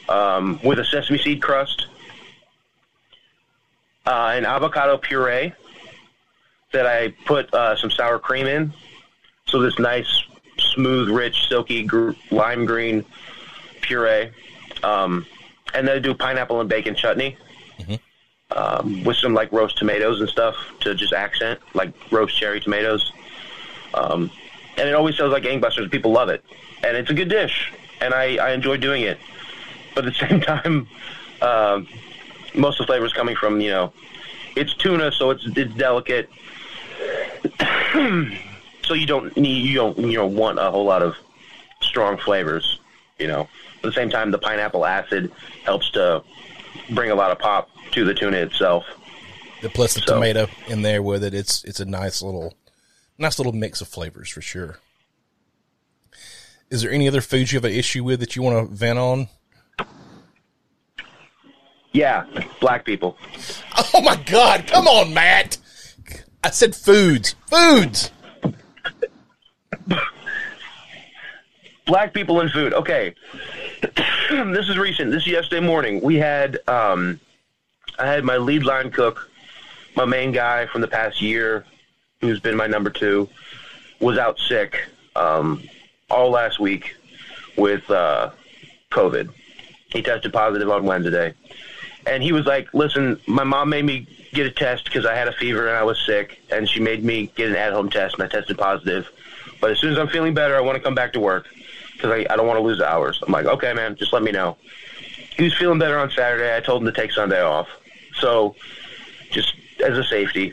with a sesame seed crust, an avocado puree that I put some sour cream in. So this nice, smooth, rich, silky, lime green puree. And then I do pineapple and bacon chutney. Mm-hmm. With some like roast tomatoes and stuff to just accent, like roast cherry tomatoes. And it always sells like gangbusters. People love it. And it's a good dish. And I enjoy doing it. But at the same time, most of the flavor is coming from, it's tuna, so it's delicate. So you don't want a whole lot of strong flavors, At the same time, the pineapple acid helps to bring a lot of pop to the tuna itself. Plus the tomato in there with it. It's a nice little mix of flavors for sure. Is there any other foods you have an issue with that you want to vent on? Yeah, black people. Oh my God. Come on, Matt. I said foods. Black people and food. Okay. This is recent. This is yesterday morning. We had, I had my lead line cook, my main guy from the past year, who's been my number two, was out sick all last week with COVID. He tested positive on Wednesday. And he was like, listen, my mom made me get a test because I had a fever and I was sick, and she made me get an at-home test, and I tested positive. But as soon as I'm feeling better, I want to come back to work because I don't want to lose hours. I'm like, okay, man, just let me know. He was feeling better on Saturday. I told him to take Sunday off. So just as a safety.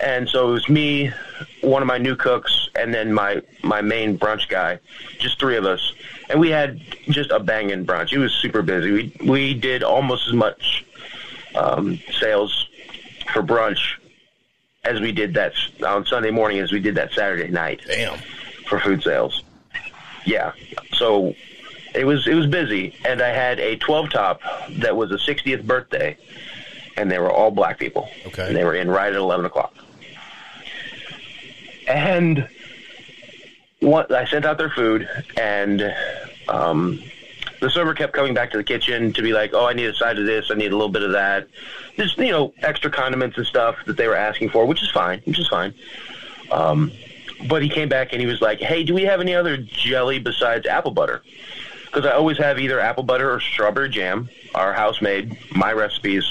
And so it was me, one of my new cooks, and then my main brunch guy, just three of us. And we had just a banging brunch. It was super busy. We did almost as much sales for brunch as we did that on Sunday morning as we did that Saturday night. Damn. For food sales. Yeah. So it was busy. And I had a 12-top that was a 60th birthday. And they were all black people. Okay. And they were in right at 11 o'clock. And I sent out their food, and the server kept coming back to the kitchen to be like, oh, I need a side of this, I need a little bit of that. Just, extra condiments and stuff that they were asking for, which is fine. But he came back, and he was like, hey, do we have any other jelly besides apple butter? Because I always have either apple butter or strawberry jam, our house-made, my recipes,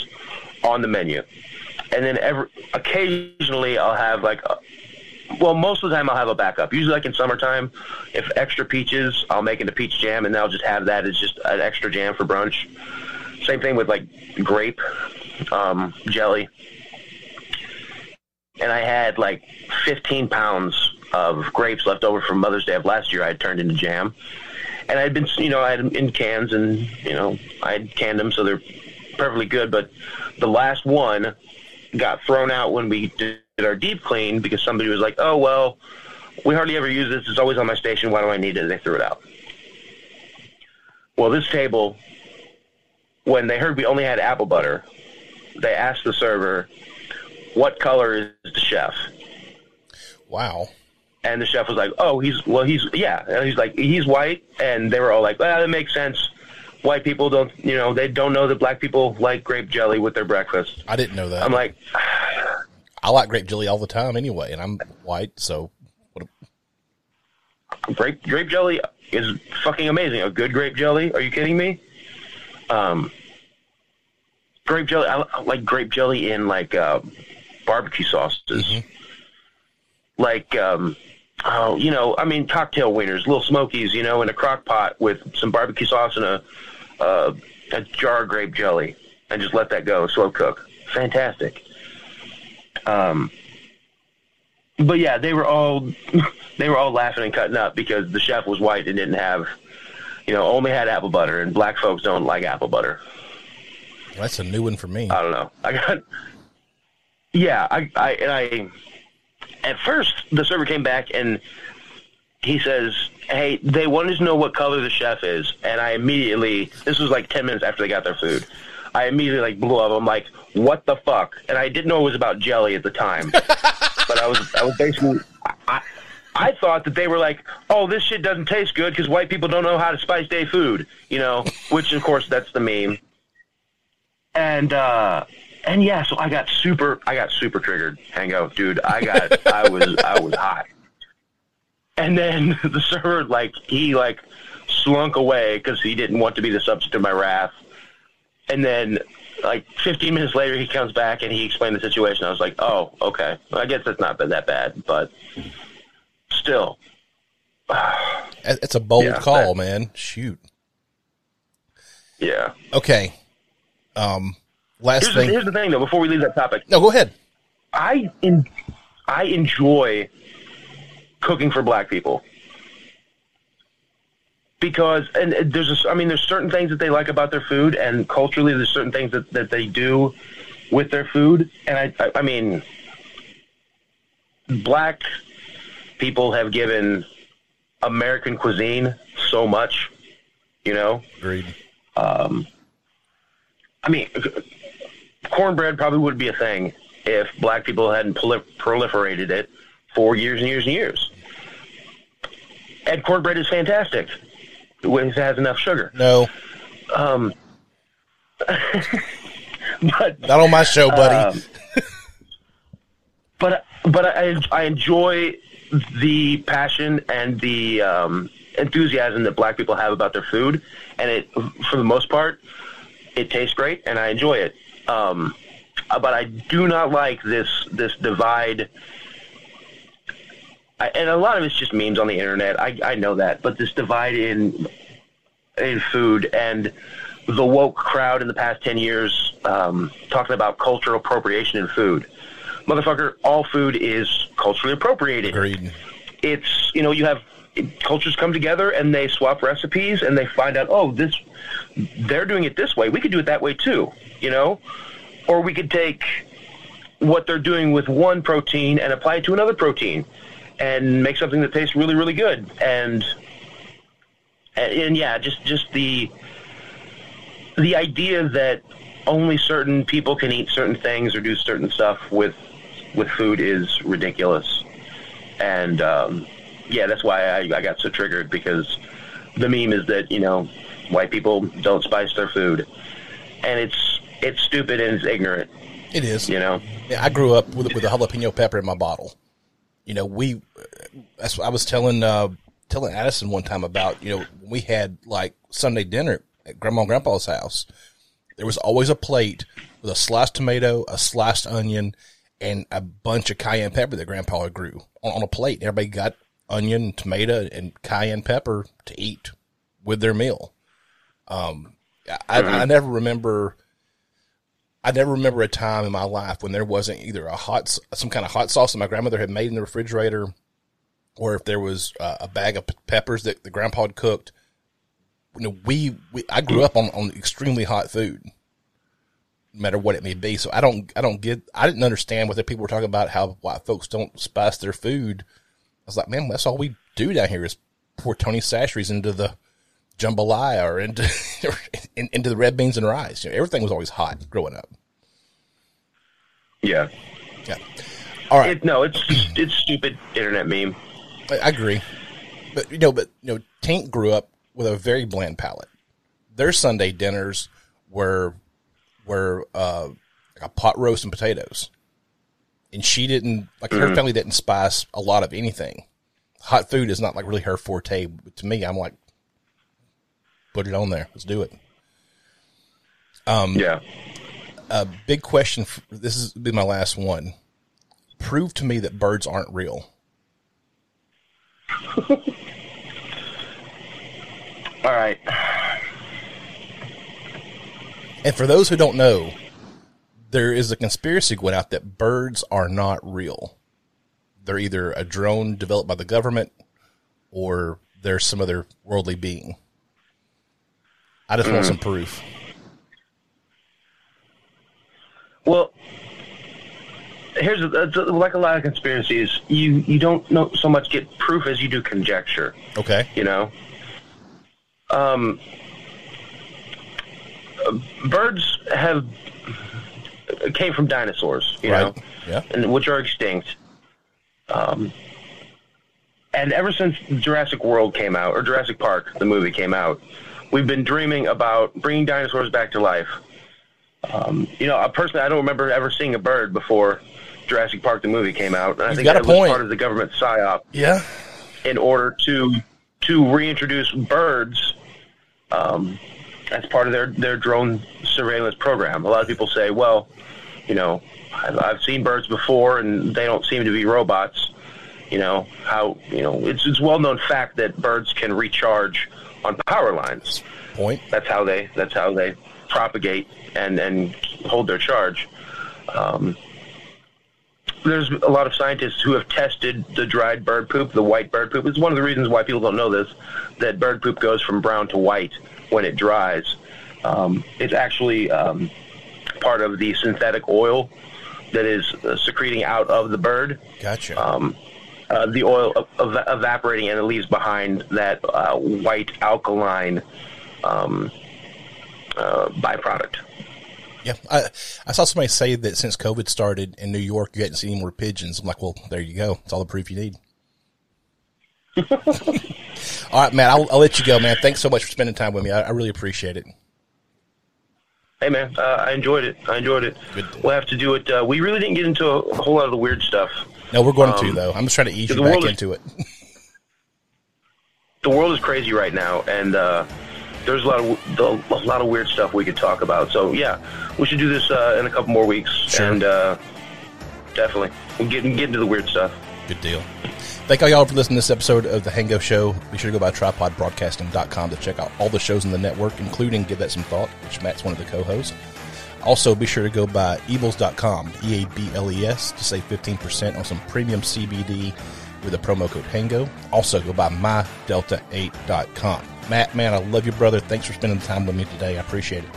on the menu. And then occasionally I'll have most of the time I'll have a backup. Usually in summertime, if extra peaches, I'll make into peach jam, and I'll just have that as just an extra jam for brunch. Same thing with grape jelly. And I had 15 pounds of grapes left over from Mother's Day of last year I had turned into jam. And I'd been, I had them in cans, and, I had canned them so they're perfectly good, but the last one got thrown out when we did our deep clean because somebody was like, oh, well, we hardly ever use this. It's always on my station. Why do I need it? And they threw it out. Well, this table, when they heard we only had apple butter, they asked the server, what color is the chef? Wow. And the chef was like, oh, And he's like, he's white. And they were all like, well, that makes sense. White people don't, they don't know that black people like grape jelly with their breakfast. I didn't know that. I'm like, I like grape jelly all the time anyway, and I'm white, so what? Grape jelly is fucking amazing. A good grape jelly? Are you kidding me? Grape jelly. I like grape jelly in barbecue sauces, mm-hmm. Cocktail wieners, little smokies, in a crock pot with some barbecue sauce and a jar of grape jelly, and just let that go, slow cook. Fantastic. But yeah, they were all laughing and cutting up because the chef was white and didn't have, only had apple butter, and black folks don't like apple butter. Well, that's a new one for me. I don't know. At first, the server came back, and he says, hey, they wanted to know what color the chef is. And I immediately, this was 10 minutes after they got their food, I immediately blew up. I'm like, what the fuck? And I didn't know it was about jelly at the time. But I was basically, I thought that they were like, oh, this shit doesn't taste good because white people don't know how to spice their food, which, of course, that's the meme. And yeah, so I got super triggered. Hango, dude, I was hot. And then the server, he slunk away because he didn't want to be the subject of my wrath. And then, 15 minutes later, he comes back and he explained the situation. I was like, oh, okay. Well, I guess that's not been that bad, but still. It's a bold call, man. Shoot. Yeah. Okay. Here's the thing, though, before we leave that topic. No, go ahead. I enjoy cooking for black people because, and there's certain things that they like about their food, and culturally there's certain things that they do with their food. And I mean, black people have given American cuisine so much, Agreed. Cornbread probably would be a thing if black people hadn't proliferated it for years and years and years. And cornbread is fantastic when it has enough sugar. No. But not on my show, buddy. But I enjoy the passion and the enthusiasm that black people have about their food, and it, for the most part, it tastes great, and I enjoy it. But I do not like this divide. And a lot of it's just memes on the internet. I know that, but this divide in food, and the woke crowd in the past 10 years talking about cultural appropriation in food. Motherfucker, all food is culturally appropriated. Agreed. It's, you know, you have cultures come together and they swap recipes and they find out, oh, this, they're doing it this way. We could do it that way too, you know? Or we could take what they're doing with one protein and apply it to another protein and make something that tastes really, really good. And yeah, just the idea that only certain people can eat certain things or do certain stuff with food is ridiculous. And, yeah, that's why I got so triggered, because the meme is that, you know, white people don't spice their food, and it's stupid and it's ignorant. It is. You know, yeah, I grew up with a jalapeno pepper in my bottle. You know, that's what I was telling Addison one time about, you know, we had like Sunday dinner at Grandma and Grandpa's house. There was always a plate with a sliced tomato, a sliced onion, and a bunch of cayenne pepper that Grandpa grew on a plate. Everybody got onion, tomato, and cayenne pepper to eat with their meal. I never remember a time in my life when there wasn't either some kind of hot sauce that my grandmother had made in the refrigerator, or if there was a bag of peppers that the Grandpa had cooked. You know, I grew up on extremely hot food, no matter what it may be. So I didn't understand what the people were talking about, how white folks don't spice their food. I was like, man, that's all we do down here is pour Tony Sashry's into the jambalaya or into the red beans and rice. You know, everything was always hot growing up. Yeah. Yeah. All right. It's stupid internet meme. I agree. But Tank grew up with a very bland palate. Their Sunday dinners were like a pot roast and potatoes. And she didn't, like, her family didn't spice a lot of anything. Hot food is not, like, really her forte. But to me, I'm like, put it on there. Let's do it. Yeah. A big question. This is be my last one. Prove to me that birds aren't real. All right. And for those who don't know, there is a conspiracy going out that birds are not real. They're either a drone developed by the government or they're some other worldly being. I just want some proof. Well, here's like a lot of conspiracies. You don't know so much get proof as you do conjecture. Okay. You know? Birds came from dinosaurs, you right. know, yeah. and which are extinct. And ever since Jurassic World came out, or Jurassic Park, the movie came out, we've been dreaming about bringing dinosaurs back to life. You know, personally, I don't remember ever seeing a bird before Jurassic Park, the movie came out. And I think that was part of the government psyop. Yeah. In order to reintroduce birds, as part of their drone surveillance program. A lot of people say, well, you know, I've seen birds before and they don't seem to be robots. You know, how, you know, it's well known fact that birds can recharge on power lines. Point. That's how they propagate and hold their charge. There's a lot of scientists who have tested the dried bird poop, the white bird poop. It's one of the reasons why people don't know this, that bird poop goes from brown to white when it dries. It's actually part of the synthetic oil that is secreting out of the bird. Gotcha. The oil evaporating, and it leaves behind that white alkaline byproduct. Yeah, I saw somebody say that since COVID started in New York, you hadn't seen any more pigeons. I'm like, well, there you go. That's all the proof you need. All right, Matt, I'll let you go, man. Thanks so much for spending time with me. I really appreciate it. Hey, man, I enjoyed it. Good. We'll have to do it. We really didn't get into a whole lot of the weird stuff. No, we're going to, though. I'm just trying to ease you back into it. The world is crazy right now, and there's a lot of weird stuff we could talk about. So, yeah, we should do this in a couple more weeks. Sure. And definitely. We'll get into the weird stuff. Good deal. Thank all y'all for listening to this episode of The Hango Show. Be sure to go by tripodbroadcasting.com to check out all the shows in the network, including Give That Some Thought, which Matt's one of the co-hosts. Also, be sure to go by eables.com, E-A-B-L-E-S, to save 15% on some premium CBD with a promo code HANGO. Also, go by mydelta8.com. Matt, man, I love you, brother. Thanks for spending time with me today. I appreciate it.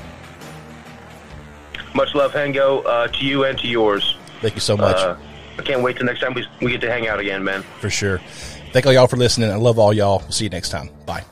Much love, Hango, to you and to yours. Thank you so much. I can't wait till next time we get to hang out again, man. For sure. Thank all y'all for listening. I love all y'all. We'll see you next time. Bye.